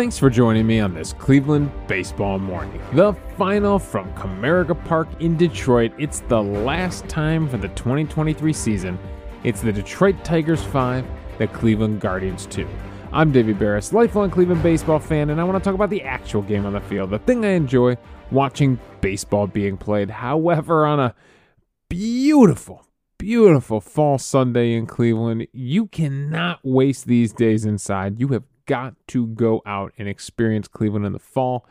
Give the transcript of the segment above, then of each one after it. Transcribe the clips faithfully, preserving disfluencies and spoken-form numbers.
Thanks for joining me on this Cleveland Baseball Morning. The final from Comerica Park in Detroit. It's the last time for the twenty twenty-three season. It's the Detroit Tigers five, the Cleveland Guardians two. I'm Davey Barris, lifelong Cleveland baseball fan, and I want to talk about the actual game on the field, the thing I enjoy, watching baseball being played. However, on a beautiful, beautiful fall Sunday in Cleveland, you cannot waste these days inside. You have got to go out and experience Cleveland in the fall.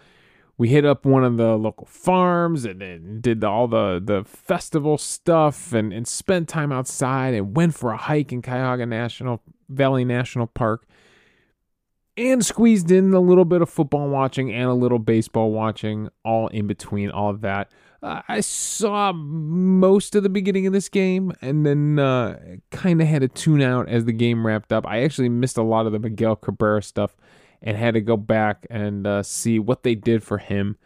We hit up one of the local farms and then did all the, the festival stuff and, and spent time outside and went for a hike in Cuyahoga National Valley National Park. And squeezed in a little bit of football watching and a little baseball watching, all in between all of that. Uh, I saw most of the beginning of this game and then uh, kind of had to tune out as the game wrapped up. I actually missed a lot of the Miguel Cabrera stuff and had to go back and uh, see what they did for him.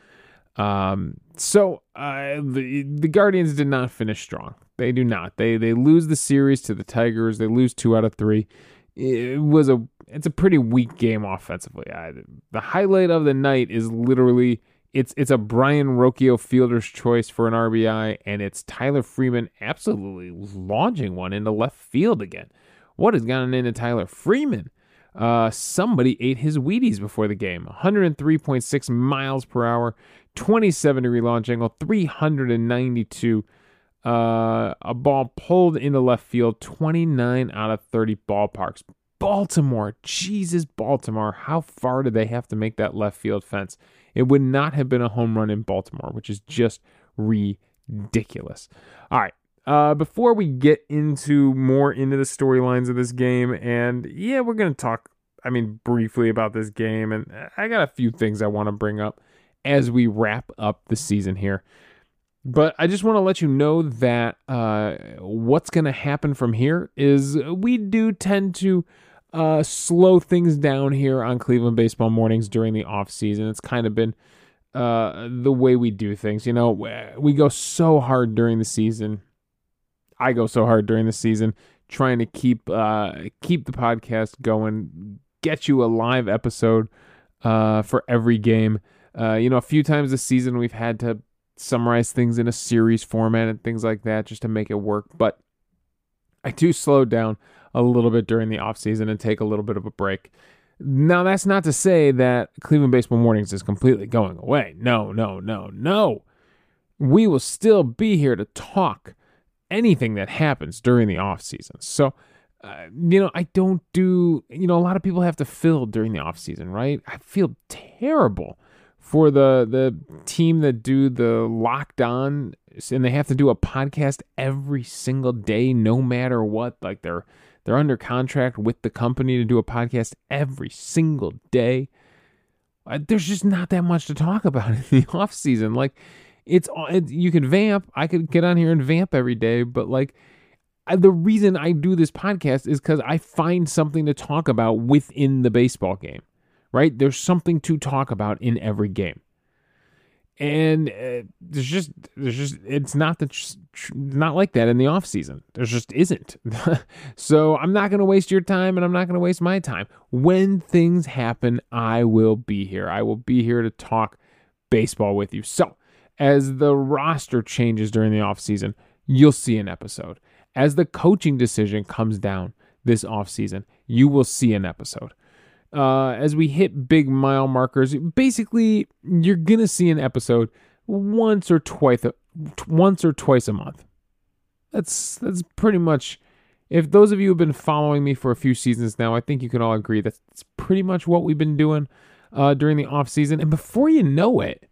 Um, so uh, the, the Guardians did not finish strong. They do not. They, they lose the series to the Tigers. They lose two out of three. It was a It's a pretty weak game offensively. I, the highlight of the night is literally, it's it's a Brian Rocchio fielder's choice for an R B I, and it's Tyler Freeman absolutely launching one into left field again. What has gotten into Tyler Freeman? Uh, somebody ate his Wheaties before the game. one oh three point six miles per hour, twenty-seven degree launch angle, three hundred ninety-two. Uh, a ball pulled into left field, twenty-nine out of thirty ballparks. Baltimore, Jesus, Baltimore, how far did they have to make that left field fence? It would not have been a home run in Baltimore, which is just ridiculous. All right, uh, before we get into more into the storylines of this game, and yeah, we're going to talk, I mean, briefly about this game, and I got a few things I want to bring up as we wrap up the season here. But I just want to let you know that uh, what's going to happen from here is we do tend to Uh, slow things down here on Cleveland Baseball Mornings during the off season. It's kind of been uh, the way we do things. You know, we go so hard during the season. I go so hard during the season, trying to keep uh, keep the podcast going, get you a live episode uh, for every game. Uh, you know, a few times this season we've had to summarize things in a series format and things like that just to make it work. But I do slow down a little bit during the offseason and take a little bit of a break. Now, that's not to say that Cleveland Baseball Mornings is completely going away. No, no, no, no. We will still be here to talk anything that happens during the offseason. So, uh, you know, I don't do, you know, a lot of people have to fill during the offseason, right? I feel terrible for the the team that do the Locked On, and they have to do a podcast every single day, no matter what. Like, they're They're under contract with the company to do a podcast every single day. Uh, there's just not that much to talk about in the off season. Like, it's it, you could vamp. I could get on here and vamp every day, but like I, the reason I do this podcast is because I find something to talk about within the baseball game, right? There's something to talk about in every game, and uh, there's just there's just it's not the tr- tr- not like that in the off season. There just isn't. So I'm not going to waste your time, and I'm not going to waste my time. When things happen, I will be here. I will be here to talk baseball with you. So as the roster changes during the off season, you'll see an episode. As the coaching decision comes down this off season, you will see an episode. Uh, as we hit big mile markers, basically you're going to see an episode once or twice, a, once or twice a month. That's, that's pretty much, if those of you have been following me for a few seasons now, I think you can all agree that's, that's pretty much what we've been doing uh, during the off season. And before you know it,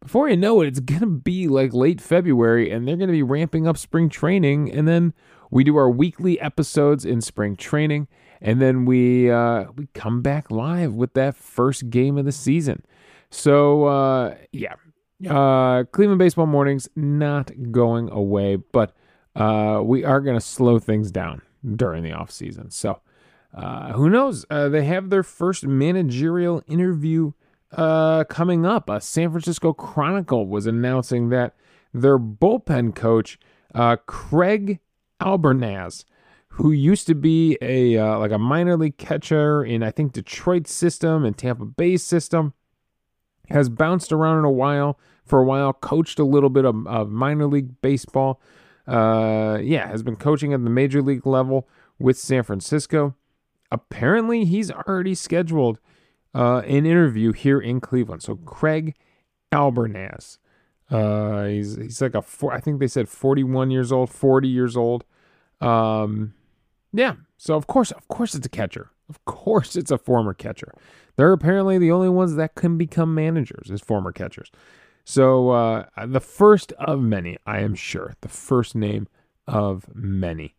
before you know it, it's going to be like late February, and they're going to be ramping up spring training. And then we do our weekly episodes in spring training. And then we uh, we come back live with that first game of the season. So, uh, yeah, uh, Cleveland Baseball Mornings not going away, but uh, we are going to slow things down during the offseason. So, uh, who knows? Uh, they have their first managerial interview uh, coming up. A San Francisco Chronicle was announcing that their bullpen coach, uh, Craig Albernaz, who used to be a uh, like a minor league catcher in, I think, Detroit's system and Tampa Bay's system, has bounced around in a while, for a while, coached a little bit of, of minor league baseball. Uh, yeah, has been coaching at the major league level with San Francisco. Apparently, he's already scheduled uh, an interview here in Cleveland. So Craig Albernaz, uh, he's he's like a four, I think they said forty-one years old, forty years old. Um, yeah. So of course, of course, it's a catcher. Of course, it's a former catcher. They're apparently the only ones that can become managers as former catchers. So uh, the first of many, I am sure. The first name of many.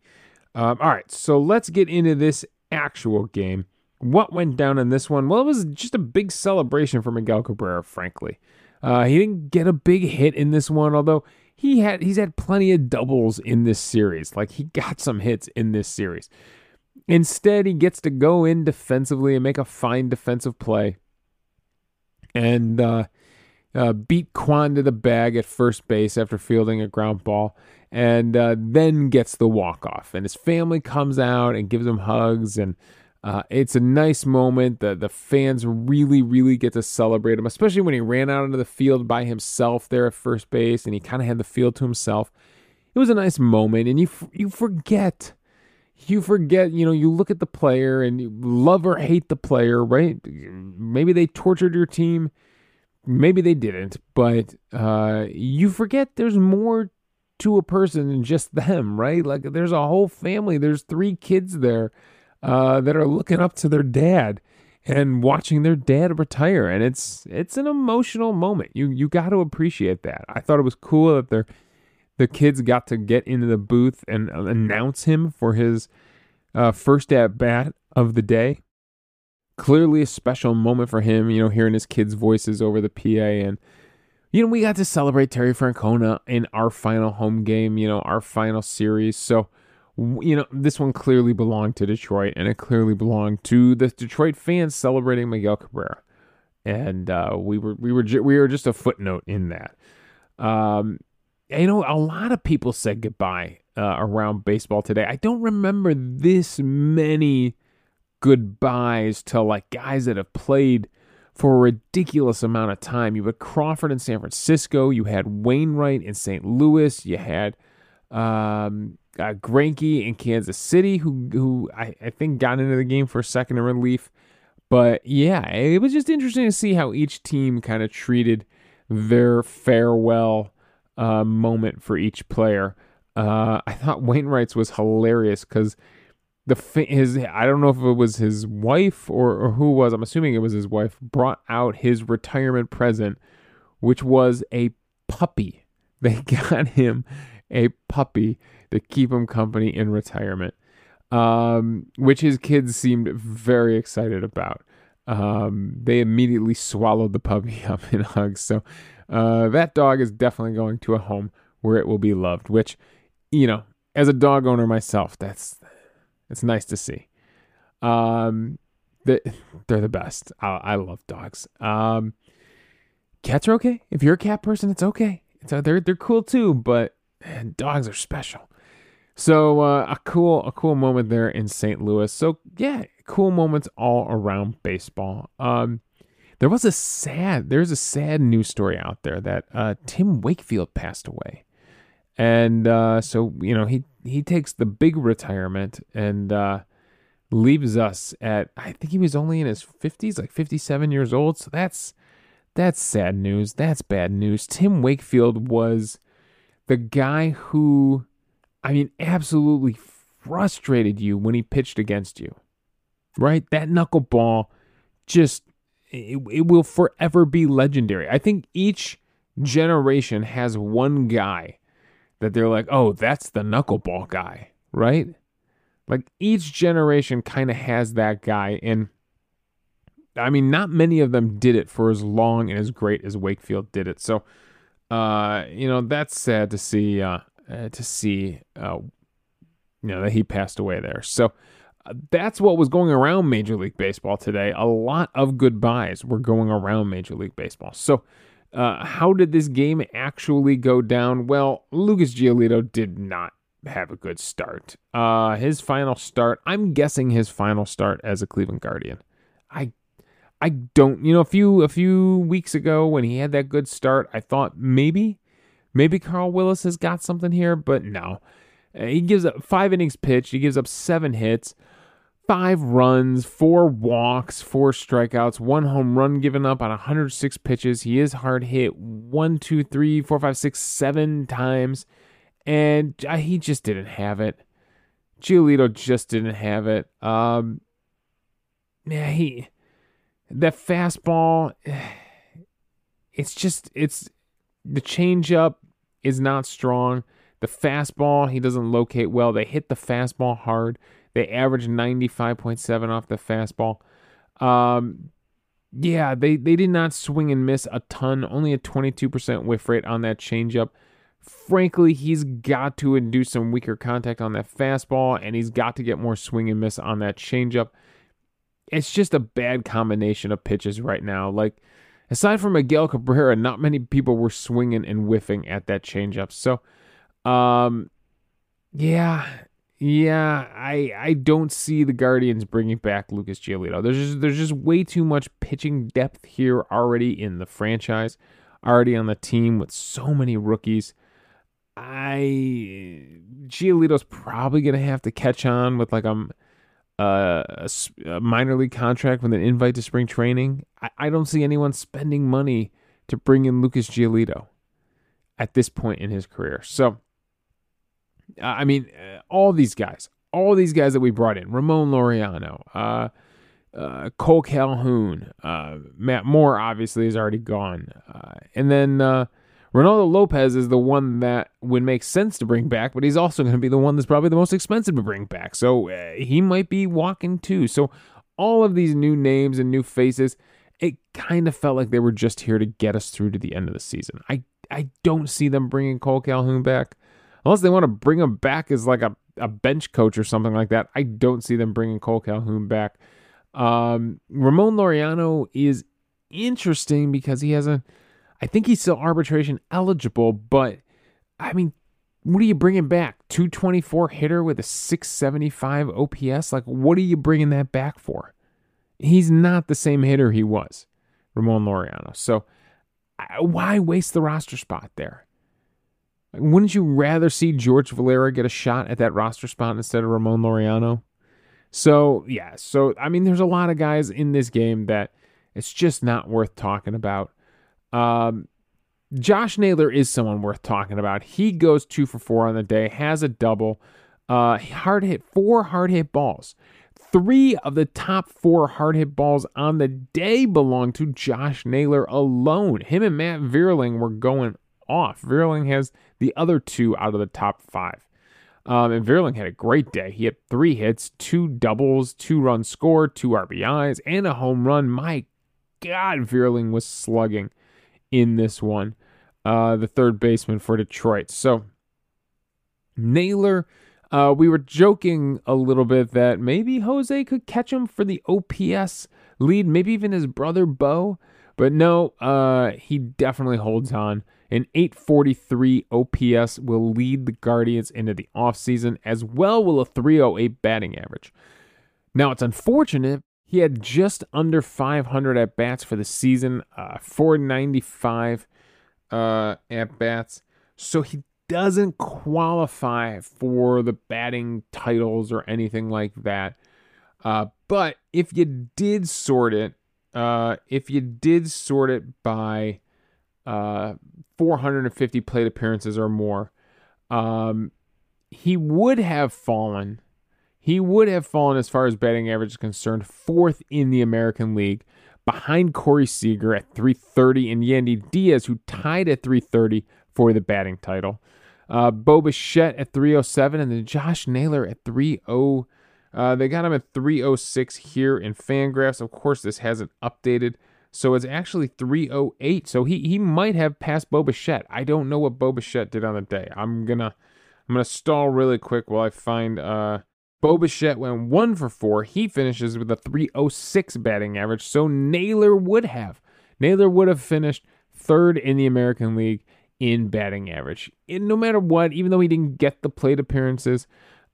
Um, all right, so let's get into this actual game. What went down in this one? Well, it was just a big celebration for Miguel Cabrera, frankly. Uh, he didn't get a big hit in this one, although he had he's had plenty of doubles in this series. Like, he got some hits in this series. Instead, he gets to go in defensively and make a fine defensive play. And... Uh, Uh, beat Kwan to the bag at first base after fielding a ground ball, and uh, then gets the walk-off. And his family comes out and gives him hugs, and uh, it's a nice moment. The, the fans really, really get to celebrate him, especially when he ran out into the field by himself there at first base, and he kind of had the field to himself. It was a nice moment, and you you forget. You forget, you know, you look at the player, and you love or hate the player, right? Maybe they tortured your team. Maybe they didn't, but uh, you forget there's more to a person than just them, right? Like, there's a whole family. There's three kids there uh, that are looking up to their dad and watching their dad retire, and it's it's an emotional moment. You you got to appreciate that. I thought it was cool that their the kids got to get into the booth and announce him for his uh, first at bat of the day. Clearly a special moment for him, you know, hearing his kids' voices over the P A. And, you know, we got to celebrate Terry Francona in our final home game, you know, our final series. So, you know, this one clearly belonged to Detroit, and it clearly belonged to the Detroit fans celebrating Miguel Cabrera. And uh, we were we were ju- we were just a footnote in that. Um, you know, a lot of people said goodbye uh, around baseball today. I don't remember this many goodbyes to, like, guys that have played for a ridiculous amount of time. You had Crawford in San Francisco. You had Wainwright in Saint Louis. You had um, uh, Greinke in Kansas City, who who I, I think got into the game for a second in relief. But, yeah, it was just interesting to see how each team kind of treated their farewell uh, moment for each player. Uh, I thought Wainwright's was hilarious because The his I don't know if it was his wife or, or who was, I'm assuming it was his wife, brought out his retirement present, which was a puppy. They got him a puppy to keep him company in retirement, um, which his kids seemed very excited about. Um, they immediately swallowed the puppy up in hugs. So uh, that dog is definitely going to a home where it will be loved, which, you know, as a dog owner myself, that's... It's nice to see. Um, they're, they're the best. I, I love dogs. Um, cats are okay. If you're a cat person, it's okay. It's, uh, they're they're cool too, but man, dogs are special. So uh, a cool a cool moment there in Saint Louis. So yeah, cool moments all around baseball. Um, there was a sad. There's a sad news story out there that uh, Tim Wakefield passed away. And uh, so, you know, he, he takes the big retirement and uh, leaves us at, I think he was only in his fifties, like fifty-seven years old. So that's that's sad news. That's bad news. Tim Wakefield was the guy who, I mean, absolutely frustrated you when he pitched against you, right? That knuckleball just, it, it will forever be legendary. I think each generation has one guy that they're like, oh, that's the knuckleball guy, right? Like, each generation kind of has that guy. And, I mean, not many of them did it for as long and as great as Wakefield did it. So, uh, you know, that's sad to see, uh, uh, to see, uh, you know, that he passed away there. So, uh, that's what was going around Major League Baseball today. A lot of goodbyes were going around Major League Baseball. So, Uh, how did this game actually go down? Well, Lucas Giolito did not have a good start. Uh, his final start, I'm guessing his final start as a Cleveland Guardian. I I don't, you know, a few a few weeks ago when he had that good start, I thought maybe, maybe Carl Willis has got something here, but no. He gives up five innings pitched. He gives up seven hits, five runs, four walks, four strikeouts, one home run given up on one hundred six pitches. He is hard hit one, two, three, four, five, six, seven times. And he just didn't have it. Giolito just didn't have it. Um, yeah, he, that fastball, it's just, it's, the changeup is not strong. The fastball, he doesn't locate well. They hit the fastball hard. They average ninety-five point seven off the fastball. Um, yeah, they, they did not swing and miss a ton. Only a twenty-two percent whiff rate on that changeup. Frankly, he's got to induce some weaker contact on that fastball, and he's got to get more swing and miss on that changeup. It's just a bad combination of pitches right now. Like, aside from Miguel Cabrera, not many people were swinging and whiffing at that changeup. So, Um, yeah, yeah, I, I don't see the Guardians bringing back Lucas Giolito. There's just, there's just way too much pitching depth here already in the franchise, already on the team with so many rookies. I, Giolito's probably going to have to catch on with like a, a, a minor league contract with an invite to spring training. I, I don't see anyone spending money to bring in Lucas Giolito at this point in his career. So, Uh, I mean, uh, all these guys, all these guys that we brought in, Ramón Laureano, uh, uh, Cole Calhoun, uh, Matt Moore obviously is already gone. Uh, and then uh, Ronaldo Lopez is the one that would make sense to bring back, but he's also going to be the one that's probably the most expensive to bring back. So uh, he might be walking too. So all of these new names and new faces, it kind of felt like they were just here to get us through to the end of the season. I, I don't see them bringing Cole Calhoun back. Unless they want to bring him back as like a, a bench coach or something like that, I don't see them bringing Cole Calhoun back. Um, Ramón Laureano is interesting because he has a, I think he's still arbitration eligible, but I mean, what are you bringing back? two twenty-four hitter with a six seventy-five O P S? Like, what are you bringing that back for? He's not the same hitter he was, Ramón Laureano. So why waste the roster spot there? Wouldn't you rather see George Valera get a shot at that roster spot instead of Ramón Laureano? So, yeah. So, I mean, there's a lot of guys in this game that it's just not worth talking about. Um, Josh Naylor is someone worth talking about. He goes two for four on the day, has a double, uh, hard hit, four hard hit balls. Three of the top four hard hit balls on the day belong to Josh Naylor alone. Him and Matt Vierling were going off. Vierling has the other two out of the top five. Um, and Vierling had a great day. He had three hits, two doubles, two runs scored, two R B Is, and a home run. My God, Vierling was slugging in this one, uh, the third baseman for Detroit. So, Naylor, uh, we were joking a little bit that maybe Jose could catch him for the O P S lead, maybe even his brother Bo. But no, uh, he definitely holds on. An eight forty-three O P S will lead the Guardians into the offseason, as well will a three oh eight batting average. Now, it's unfortunate he had just under five hundred at-bats for the season, uh, four ninety-five uh, at-bats, so he doesn't qualify for the batting titles or anything like that. Uh, but if you did sort it, uh, if you did sort it by Uh, four hundred fifty plate appearances or more, um, he would have fallen. He would have fallen as far as batting average is concerned, fourth in the American League, behind Corey Seager at three thirty and Yandy Diaz, who tied at three thirty for the batting title. Uh, Bo Bichette at three oh seven and then Josh Naylor at three oh. Uh, they got him at three oh six here in Fangraphs. Of course, this hasn't updated. So it's actually three oh eight. So he he might have passed Bo Bichette. I don't know what Bo Bichette did on the day. I'm gonna I'm gonna stall really quick while I find uh Bo Bichette went one for four. He finishes with a three oh six batting average. So Naylor would have. Naylor would have finished third in the American League in batting average. And no matter what, even though he didn't get the plate appearances,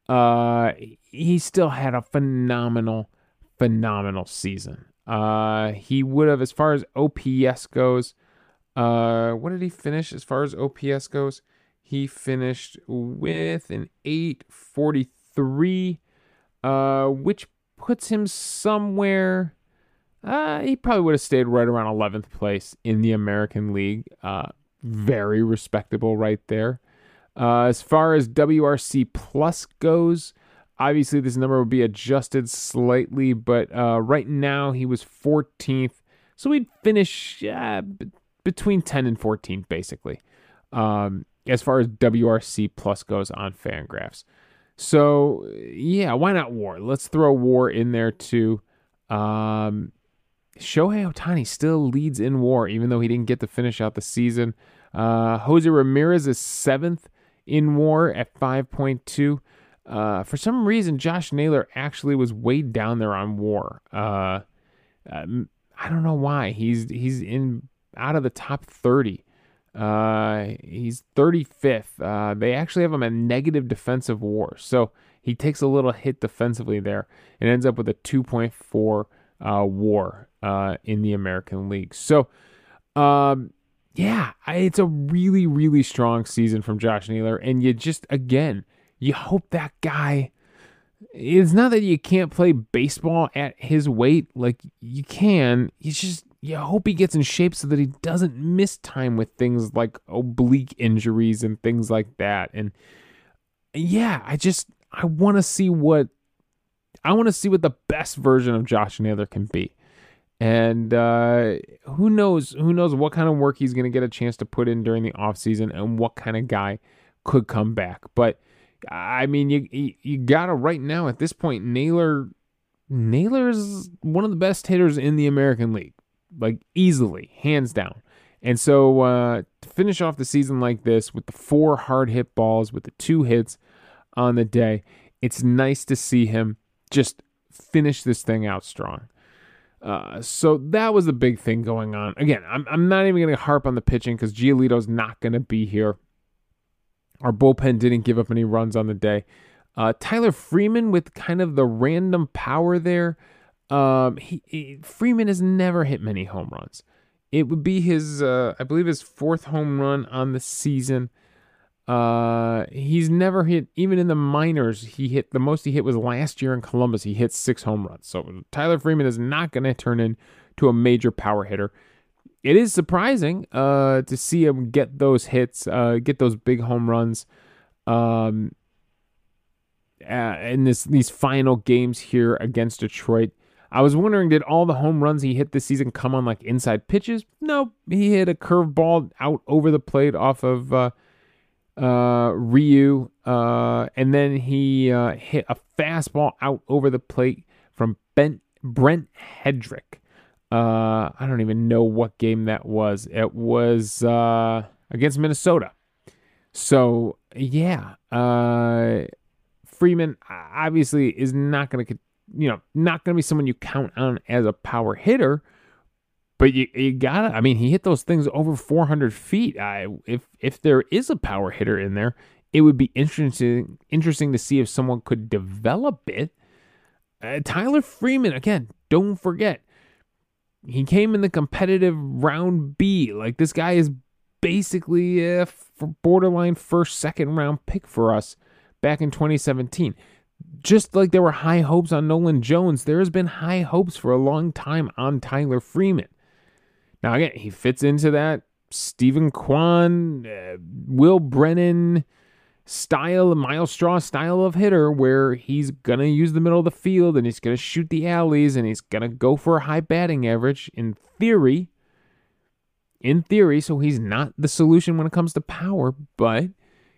uh, he still had a phenomenal, phenomenal season. Uh, he would have, as far as O P S goes, uh, what did he finish as far as O P S goes? He finished with an eight forty-three, uh, which puts him somewhere, uh, he probably would have stayed right around eleventh place in the American League. Uh, very respectable right there. Uh, as far as W R C plus goes, obviously this number would be adjusted slightly, but uh, right now he was fourteenth. So he'd finish uh, b- between ten and fourteen, basically. Um, as far as W R C plus goes on FanGraphs. So, yeah, why not WAR? Let's throw WAR in there, too. Um, Shohei Ohtani still leads in WAR, even though he didn't get to finish out the season. Uh, Jose Ramirez is seventh in WAR at five point two. Uh, for some reason, Josh Naylor actually was way down there on WAR. Uh, um, I don't know why. He's he's in out of the top thirty. Uh, he's thirty-fifth. Uh, they actually have him at negative defensive WAR. So he takes a little hit defensively there and ends up with a two point four uh, WAR uh, in the American League. So, um, yeah, I, it's a really, really strong season from Josh Naylor. And you just, again, you hope that guy, it's not that you can't play baseball at his weight. Like you can, it's just, you hope he gets in shape so that he doesn't miss time with things like oblique injuries and things like that. And yeah, I just, I want to see what, I want to see what the best version of Josh Naylor can be. And uh, who knows, who knows what kind of work he's going to get a chance to put in during the offseason and what kind of guy could come back. But I mean, you, you, you got to right now at this point, Naylor, Naylor's one of the best hitters in the American League. Like easily, hands down. And so uh, to finish off the season like this with the four hard hit balls, with the two hits on the day, it's nice to see him just finish this thing out strong. Uh, so that was the big thing going on. Again, I'm, I'm not even going to harp on the pitching because Giolito's not going to be here. Our bullpen didn't give up any runs on the day. Uh, Tyler Freeman with kind of the random power there. Um, he, he Freeman has never hit many home runs. It would be his, uh, I believe his fourth home run on the season. Uh, he's never hit, even in the minors, he hit, the most he hit was last year in Columbus. He hit six home runs. So Tyler Freeman is not going to turn into a major power hitter. It is surprising, uh, to see him get those hits, uh, get those big home runs, um, uh, in this, these final games here against Detroit. I was wondering, did all the home runs he hit this season come on like inside pitches? No, he hit a curveball out over the plate off of uh, uh, Ryu, uh, and then he uh, hit a fastball out over the plate from Bent, Brent Hedrick. Uh, I don't even know what game that was. It was uh, against Minnesota. So, yeah, uh, Freeman obviously is not going to you know, not going to be someone you count on as a power hitter, but you, you gotta, I mean, he hit those things over four hundred feet. I, if, if there is a power hitter in there, it would be interesting, interesting to see if someone could develop it. Uh, Tyler Freeman, again, don't forget, he came in the competitive round B. Like this guy is basically a borderline first, second round pick for us back in twenty seventeen. Just like there were high hopes on Nolan Jones, there has been high hopes for a long time on Tyler Freeman. Now, again, he fits into that Stephen Kwan, uh, Will Brennan style, Miles Straw style of hitter where he's going to use the middle of the field and he's going to shoot the alleys and he's going to go for a high batting average in theory. In theory, so he's not the solution when it comes to power, but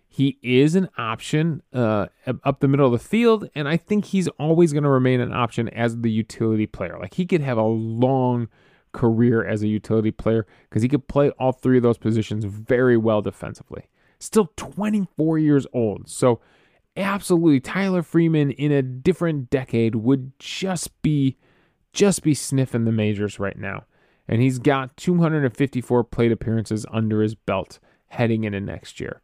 he is an option uh, up the middle of the field, and I think he's always going to remain an option as the utility player. Like, he could have a long career as a utility player because he could play all three of those positions very well defensively. Still twenty-four years old, so absolutely, Tyler Freeman in a different decade would just be, just be sniffing the majors right now, and he's got two hundred fifty-four plate appearances under his belt heading into next year.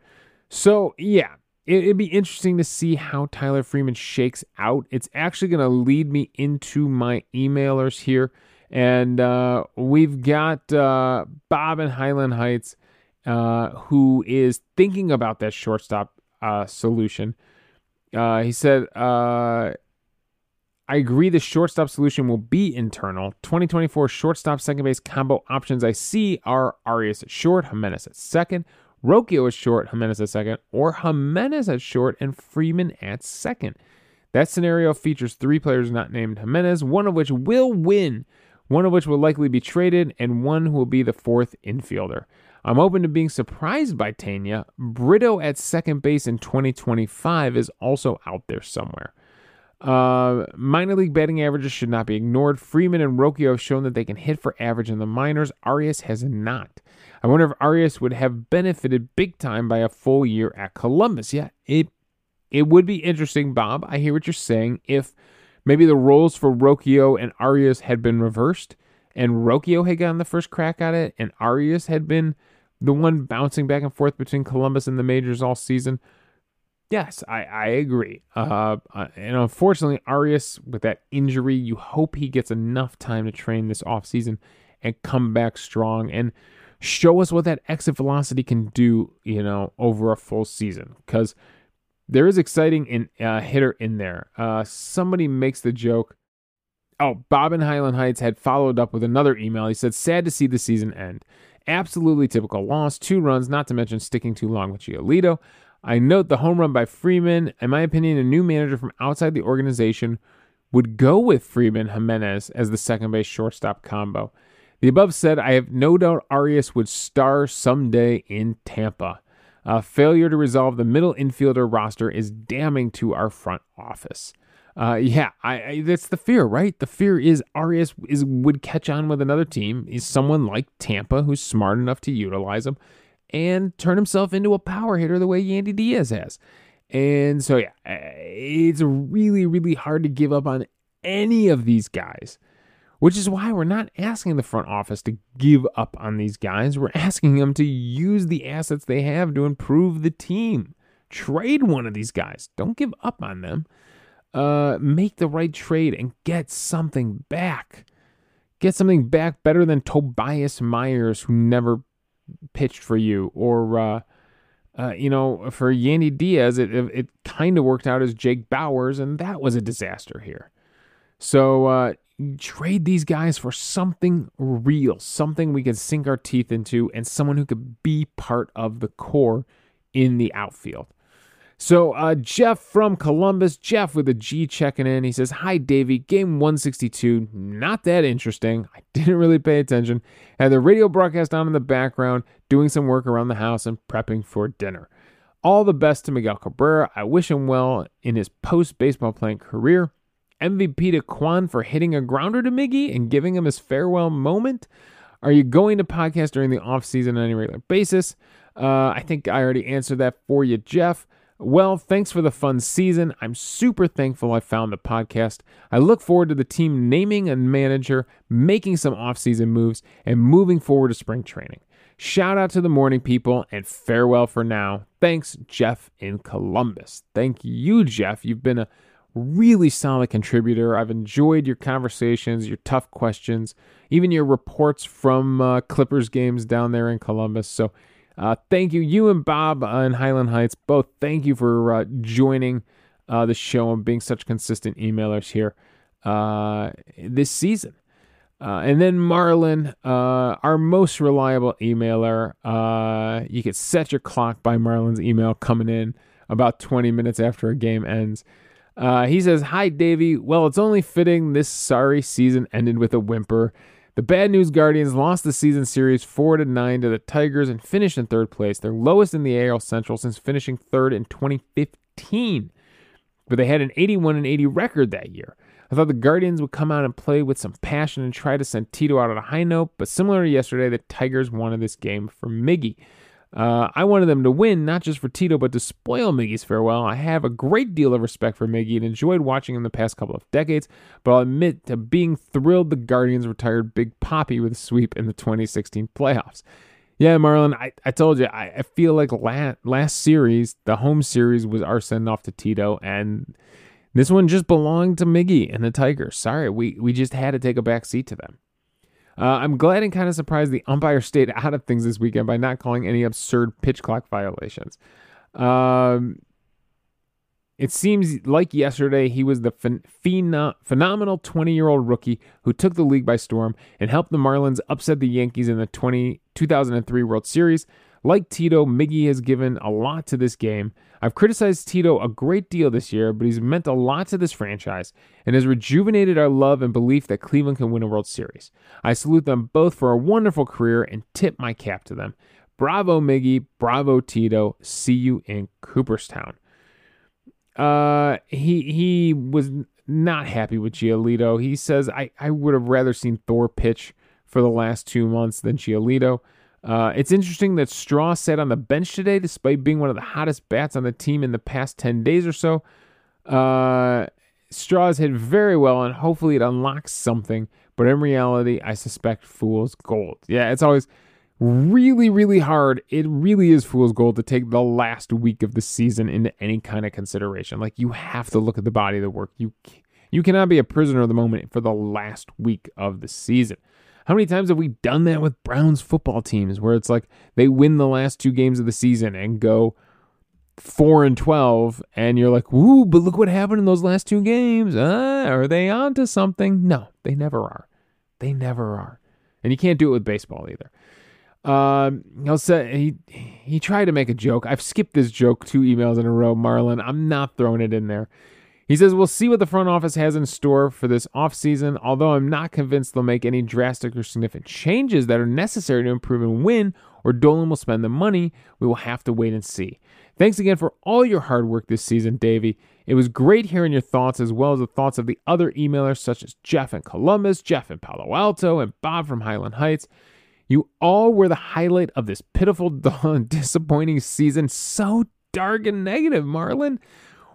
So, yeah, it, it'd be interesting to see how Tyler Freeman shakes out. It's actually going to lead me into my emailers here. And uh, we've got uh, Bob in Highland Heights, uh, who is thinking about that shortstop uh, solution. Uh, he said, uh, I agree the shortstop solution will be internal. twenty twenty-four shortstop second base combo options I see are Arias at short, Jimenez at second, Rocchio at short, Jimenez at second, or Jimenez at short and Freeman at second. That scenario features three players not named Jimenez, one of which will win, one of which will likely be traded, and one who will be the fourth infielder. I'm open to being surprised by Tania. Brito at second base in twenty twenty-five is also out there somewhere. Uh, minor league batting averages should not be ignored. Freeman and Rocchio have shown that they can hit for average in the minors. Arias has not. I wonder if Arias would have benefited big time by a full year at Columbus. Yeah, it it would be interesting, Bob. I hear what you're saying. If maybe the roles for Rocchio and Arias had been reversed, and Rocchio had gotten the first crack at it, and Arias had been the one bouncing back and forth between Columbus and the majors all season. Yes, I, I agree. Uh, and unfortunately, Arias, with that injury, you hope he gets enough time to train this offseason and come back strong and show us what that exit velocity can do, you know, over a full season. Because there is exciting in, uh, hitter in there. Uh, somebody makes the joke. Oh, Bob in Highland Heights had followed up with another email. He said, sad to see the season end. Absolutely typical loss. Two runs, not to mention sticking too long with Giolito. I note the home run by Freeman. In my opinion, a new manager from outside the organization would go with Freeman Jimenez as the second base shortstop combo. The above said, I have no doubt Arias would star someday in Tampa. A failure to resolve the middle infielder roster is damning to our front office. Uh, yeah, I, I, that's the fear, right? The fear is Arias is, would catch on with another team, is someone like Tampa who's smart enough to utilize him, and turn himself into a power hitter the way Yandy Diaz has. And so, yeah, it's really, really hard to give up on any of these guys, which is why we're not asking the front office to give up on these guys. We're asking them to use the assets they have to improve the team. Trade one of these guys. Don't give up on them. Uh, make the right trade and get something back. Get something back better than Tobias Myers, who never pitched for you, or uh, uh, you know, for Yandy Diaz, it it, it kind of worked out as Jake Bowers, and that was a disaster here. So uh, trade these guys for something real, something we could sink our teeth into, and someone who could be part of the core in the outfield. So uh, Jeff from Columbus, Jeff with a G checking in. He says, hi, Davey. Game one sixty-two, not that interesting. I didn't really pay attention. Had the radio broadcast on in the background, doing some work around the house and prepping for dinner. All the best to Miguel Cabrera. I wish him well in his post-baseball playing career. M V P to Kwan for hitting a grounder to Miggy and giving him his farewell moment. Are you going to podcast during the offseason on any regular basis? Uh, I think I already answered that for you, Jeff. Well, thanks for the fun season. I'm super thankful I found the podcast. I look forward to the team naming a manager, making some offseason moves, and moving forward to spring training. Shout out to the morning people, and farewell for now. Thanks, Jeff in Columbus. Thank you, Jeff. You've been a really solid contributor. I've enjoyed your conversations, your tough questions, even your reports from uh, Clippers games down there in Columbus. So, Uh, thank you. You and Bob uh, in Highland Heights, both thank you for uh, joining uh, the show and being such consistent emailers here uh, this season. Uh, and then Marlon, uh, our most reliable emailer. Uh, you can set your clock by Marlon's email coming in about twenty minutes after a game ends. Uh, he says, hi, Davey. Well, it's only fitting this sorry season ended with a whimper. The bad news Guardians lost the season series four to nine to the Tigers and finished in third place, their lowest in the A L Central since finishing third in twenty fifteen. But they had an eighty-one and eighty record that year. I thought the Guardians would come out and play with some passion and try to send Tito out on a high note, but similar to yesterday, the Tigers wanted this game for Miggy. Uh, I wanted them to win, not just for Tito, but to spoil Miggy's farewell. I have a great deal of respect for Miggy and enjoyed watching him the past couple of decades, but I'll admit to being thrilled the Guardians retired Big Papi with a sweep in the twenty sixteen playoffs. Yeah, Marlon, I, I told you, I, I feel like last, last series, the home series was our send-off to Tito, and this one just belonged to Miggy and the Tigers. Sorry, we, we just had to take a back seat to them. Uh, I'm glad and kind of surprised the umpire stayed out of things this weekend by not calling any absurd pitch clock violations. Um, it seems like yesterday he was the phen- phen- phenomenal twenty-year-old rookie who took the league by storm and helped the Marlins upset the Yankees in the twenty, two thousand three World Series. Like Tito, Miggy has given a lot to this game. I've criticized Tito a great deal this year, but he's meant a lot to this franchise and has rejuvenated our love and belief that Cleveland can win a World Series. I salute them both for a wonderful career and tip my cap to them. Bravo, Miggy. Bravo, Tito. See you in Cooperstown. Uh, he he was not happy with Giolito. He says, I, I would have rather seen Thor pitch for the last two months than Giolito. Uh, it's interesting that Straw sat on the bench today despite being one of the hottest bats on the team in the past ten days or so. Uh, Straw's hit very well, and hopefully it unlocks something. But in reality, I suspect fool's gold. Yeah, it's always really, really hard. It really is fool's gold to take the last week of the season into any kind of consideration. Like, you have to look at the body of the work. You, you cannot be a prisoner of the moment for the last week of the season. How many times have we done that with Browns football teams where it's like they win the last two games of the season and go four and twelve, and you're like, woo, but look what happened in those last two games. Uh, are they on to something? No, they never are. They never are. And you can't do it with baseball either. Um, he'll say, he, he tried to make a joke. I've skipped this joke two emails in a row, Marlon. I'm not throwing it in there. He says, we'll see what the front office has in store for this offseason, although I'm not convinced they'll make any drastic or significant changes that are necessary to improve and win, or Dolan will spend the money. We will have to wait and see. Thanks again for all your hard work this season, Davey. It was great hearing your thoughts, as well as the thoughts of the other emailers, such as Jeff in Columbus, Jeff in Palo Alto, and Bob from Highland Heights. You all were the highlight of this pitiful, disappointing season. So dark and negative, Marlon.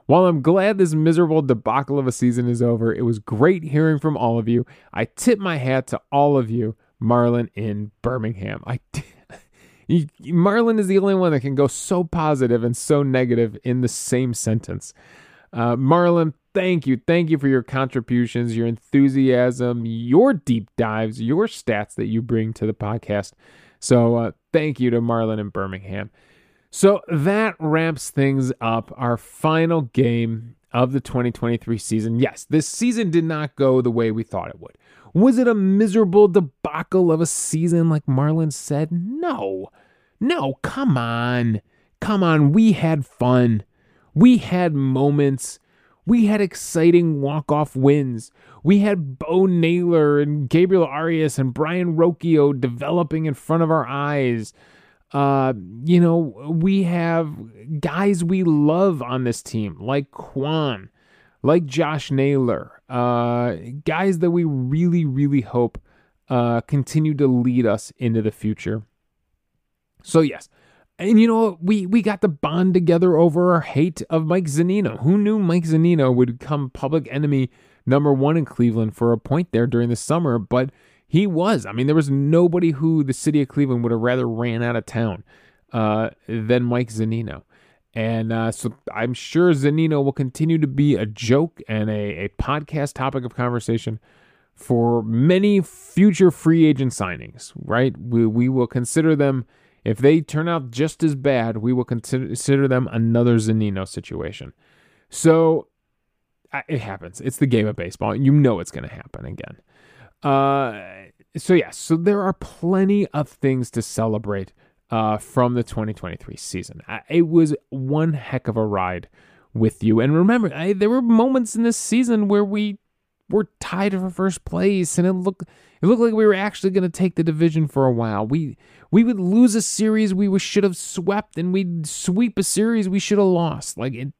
While I'm glad this miserable debacle of a season is over, it was great hearing from all of you. I tip my hat to all of you, Marlon in Birmingham. I, Marlon is the only one that can go so positive and so negative in the same sentence. Uh, Marlon, thank you. Thank you for your contributions, your enthusiasm, your deep dives, your stats that you bring to the podcast. So uh, thank you to Marlon in Birmingham. So that wraps things up, our final game of the twenty twenty-three season. Yes, this season did not go the way we thought it would. Was it a miserable debacle of a season like Marlon said? No. No, come on. Come on, we had fun. We had moments. We had exciting walk-off wins. We had Bo Naylor and Gabriel Arias and Brian Rocchio developing in front of our eyes. Uh, you know, we have guys we love on this team, like Kwan, like Josh Naylor, uh, guys that we really, really hope uh, continue to lead us into the future. So, yes. And, you know, we, we got to bond together over our hate of Mike Zanino. Who knew Mike Zanino would become public enemy number one in Cleveland for a point there during the summer, but he was. I mean, there was nobody who the city of Cleveland would have rather ran out of town uh, than Mike Zanino. And uh, so I'm sure Zanino will continue to be a joke and a, a podcast topic of conversation for many future free agent signings, right? We, we will consider them, if they turn out just as bad, we will consider them another Zanino situation. So it happens. It's the game of baseball. You know it's going to happen again. Uh, so yeah, so there are plenty of things to celebrate uh, from the twenty twenty-three season. I, it was one heck of a ride with you. And remember, I, there were moments in this season where we were tied for first place, and it looked it looked like we were actually going to take the division for a while. We we would lose a series we was, should have swept, and we'd sweep a series we should have lost. Like it,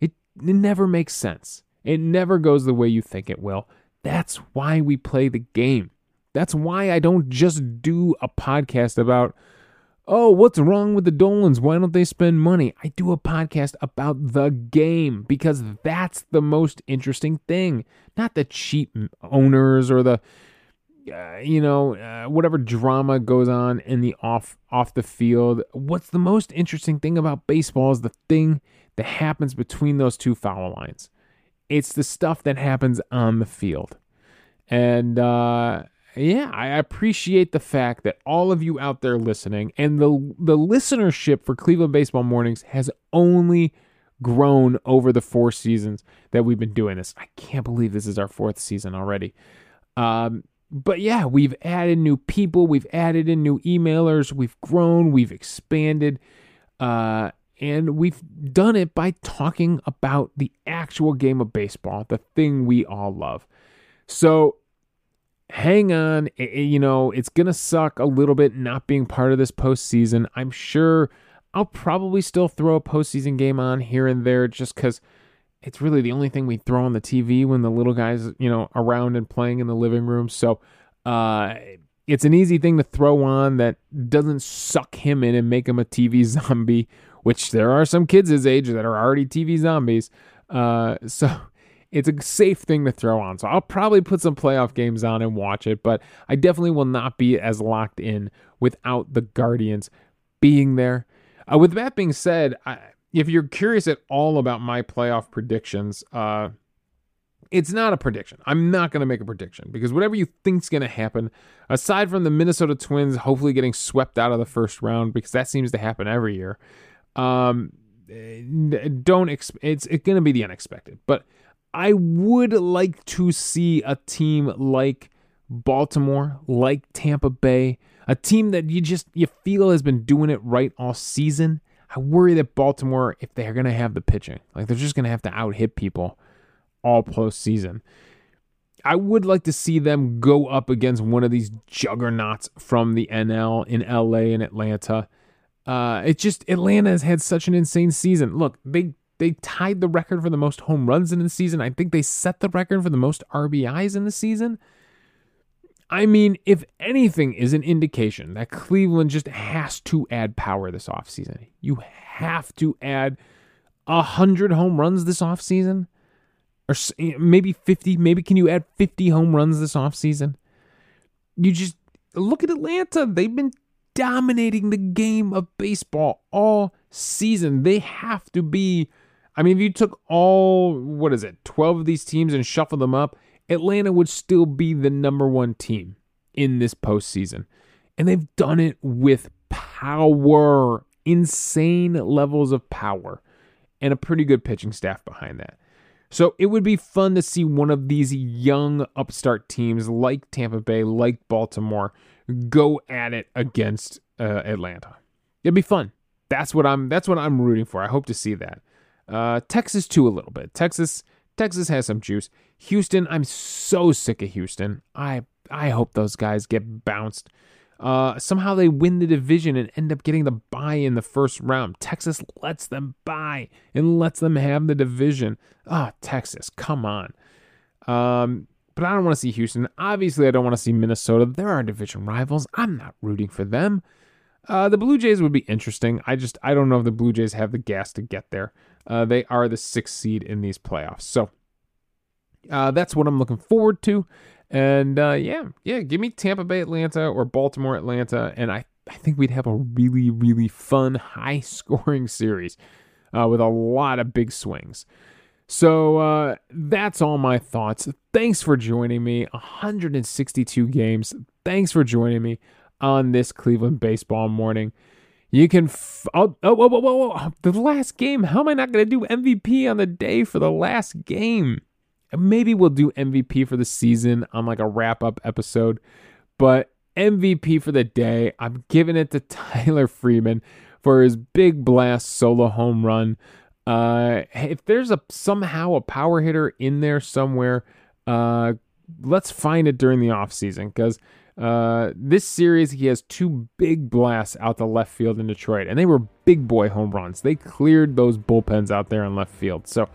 it, it never makes sense. It never goes the way you think it will. That's why we play the game. That's why I don't just do a podcast about, oh, what's wrong with the Dolans? Why don't they spend money? I do a podcast about the game because that's the most interesting thing. Not the cheap owners or the uh, you know, uh, whatever drama goes on in the off off the field. What's the most interesting thing about baseball is the thing that happens between those two foul lines. It's the stuff that happens on the field. And uh, yeah, I appreciate the fact that all of you out there listening, and the the listenership for Cleveland Baseball Mornings has only grown over the four seasons that we've been doing this. I can't believe this is our fourth season already. Um, but yeah, we've added new people. We've added in new emailers. We've grown. We've expanded. Uh, and we've done it by talking about the actual game of baseball, the thing we all love. So hang on. It, it, you know, it's going to suck a little bit not being part of this postseason. I'm sure I'll probably still throw a postseason game on here and there just because it's really the only thing we throw on the T V when the little guy's, you know, around and playing in the living room. So uh, it's an easy thing to throw on that doesn't suck him in and make him a T V zombie, which there are some kids his age that are already T V zombies. Uh, so it's a safe thing to throw on. So I'll probably put some playoff games on and watch it, but I definitely will not be as locked in without the Guardians being there. Uh, with that being said, I, if you're curious at all about my playoff predictions, uh, it's not a prediction. I'm not going to make a prediction because whatever you think's going to happen, aside from the Minnesota Twins hopefully getting swept out of the first round because that seems to happen every year, um, don't ex- it's, it's going to be the unexpected. But I would like to see a team like Baltimore, like Tampa Bay, a team that you just you feel has been doing it right all season. I worry that Baltimore, if they're going to have the pitching, like they're just going to have to out-hit people all postseason. I would like to see them go up against one of these juggernauts from the N L in L A and Atlanta. Uh, it just Atlanta has had such an insane season. Look, they they tied the record for the most home runs in the season. I think they set the record for the most R B Is in the season. I mean, if anything is an indication that Cleveland just has to add power this offseason, you have to add one hundred home runs this offseason, or maybe fifty. Maybe can you add fifty home runs this offseason? You just look at Atlanta. They've been dominating the game of baseball all season. They have to be, I mean, if you took all, what is it, twelve of these teams and shuffled them up, Atlanta would still be the number one team in this postseason. And they've done it with power, insane levels of power, and a pretty good pitching staff behind that. So it would be fun to see one of these young upstart teams like Tampa Bay, like Baltimore, go at it against uh, Atlanta. It'd be fun. That's what I'm that's what I'm rooting for. I hope to see that. Uh, Texas, too, a little bit. Texas... Texas has some juice. Houston, I'm so sick of Houston. I I hope those guys get bounced. Uh, somehow they win the division and end up getting the bye in the first round. Texas lets them bye and lets them have the division. Ah, oh, Texas, come on. Um, but I don't want to see Houston. Obviously, I don't want to see Minnesota. They're our division rivals. I'm not rooting for them. Uh, the Blue Jays would be interesting. I just I don't know if the Blue Jays have the gas to get there. Uh, they are the sixth seed in these playoffs. So uh, that's what I'm looking forward to. And uh, yeah, yeah, give me Tampa Bay Atlanta or Baltimore Atlanta. And I, I think we'd have a really, really fun, high-scoring series uh, with a lot of big swings. So uh, that's all my thoughts. Thanks for joining me. one hundred sixty-two games. Thanks for joining me on this Cleveland baseball morning. You can, f- oh, oh, oh, oh, oh, the last game. How am I not going to do M V P on the day for the last game? Maybe we'll do M V P for the season on like a wrap-up episode, but M V P for the day, I'm giving it to Tyler Freeman for his big blast solo home run. Uh, if there's a somehow a power hitter in there somewhere, uh, let's find it during the offseason because Uh, this series, he has two big blasts out the left field in Detroit, and they were big boy home runs. They cleared those bullpens out there in left field. So,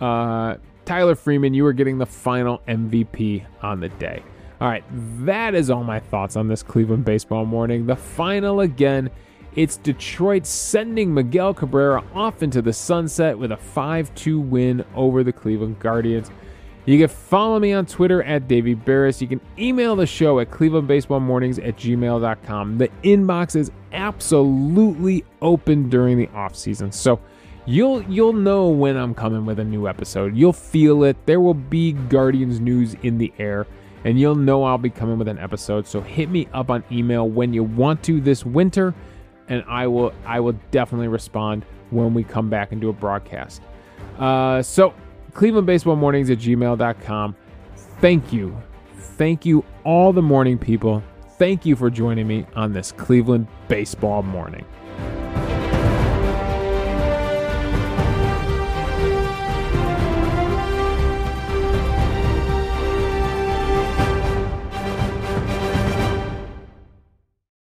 uh, Tyler Freeman, you are getting the final M V P on the day. All right, that is all my thoughts on this Cleveland baseball morning. The final again, it's Detroit sending Miguel Cabrera off into the sunset with a five two win over the Cleveland Guardians. You can follow me on Twitter at Davey Barris. You can email the show at Cleveland Baseball Mornings at gmail dot com. The inbox is absolutely open during the offseason, so you'll you'll know when I'm coming with a new episode. You'll feel it. There will be Guardians news in the air, and you'll know I'll be coming with an episode. So hit me up on email when you want to this winter, and I will I will definitely respond when we come back and do a broadcast. Uh, so Cleveland Baseball Mornings at gmail dot com. Thank you. Thank you, all the morning people. Thank you for joining me on this Cleveland Baseball Morning.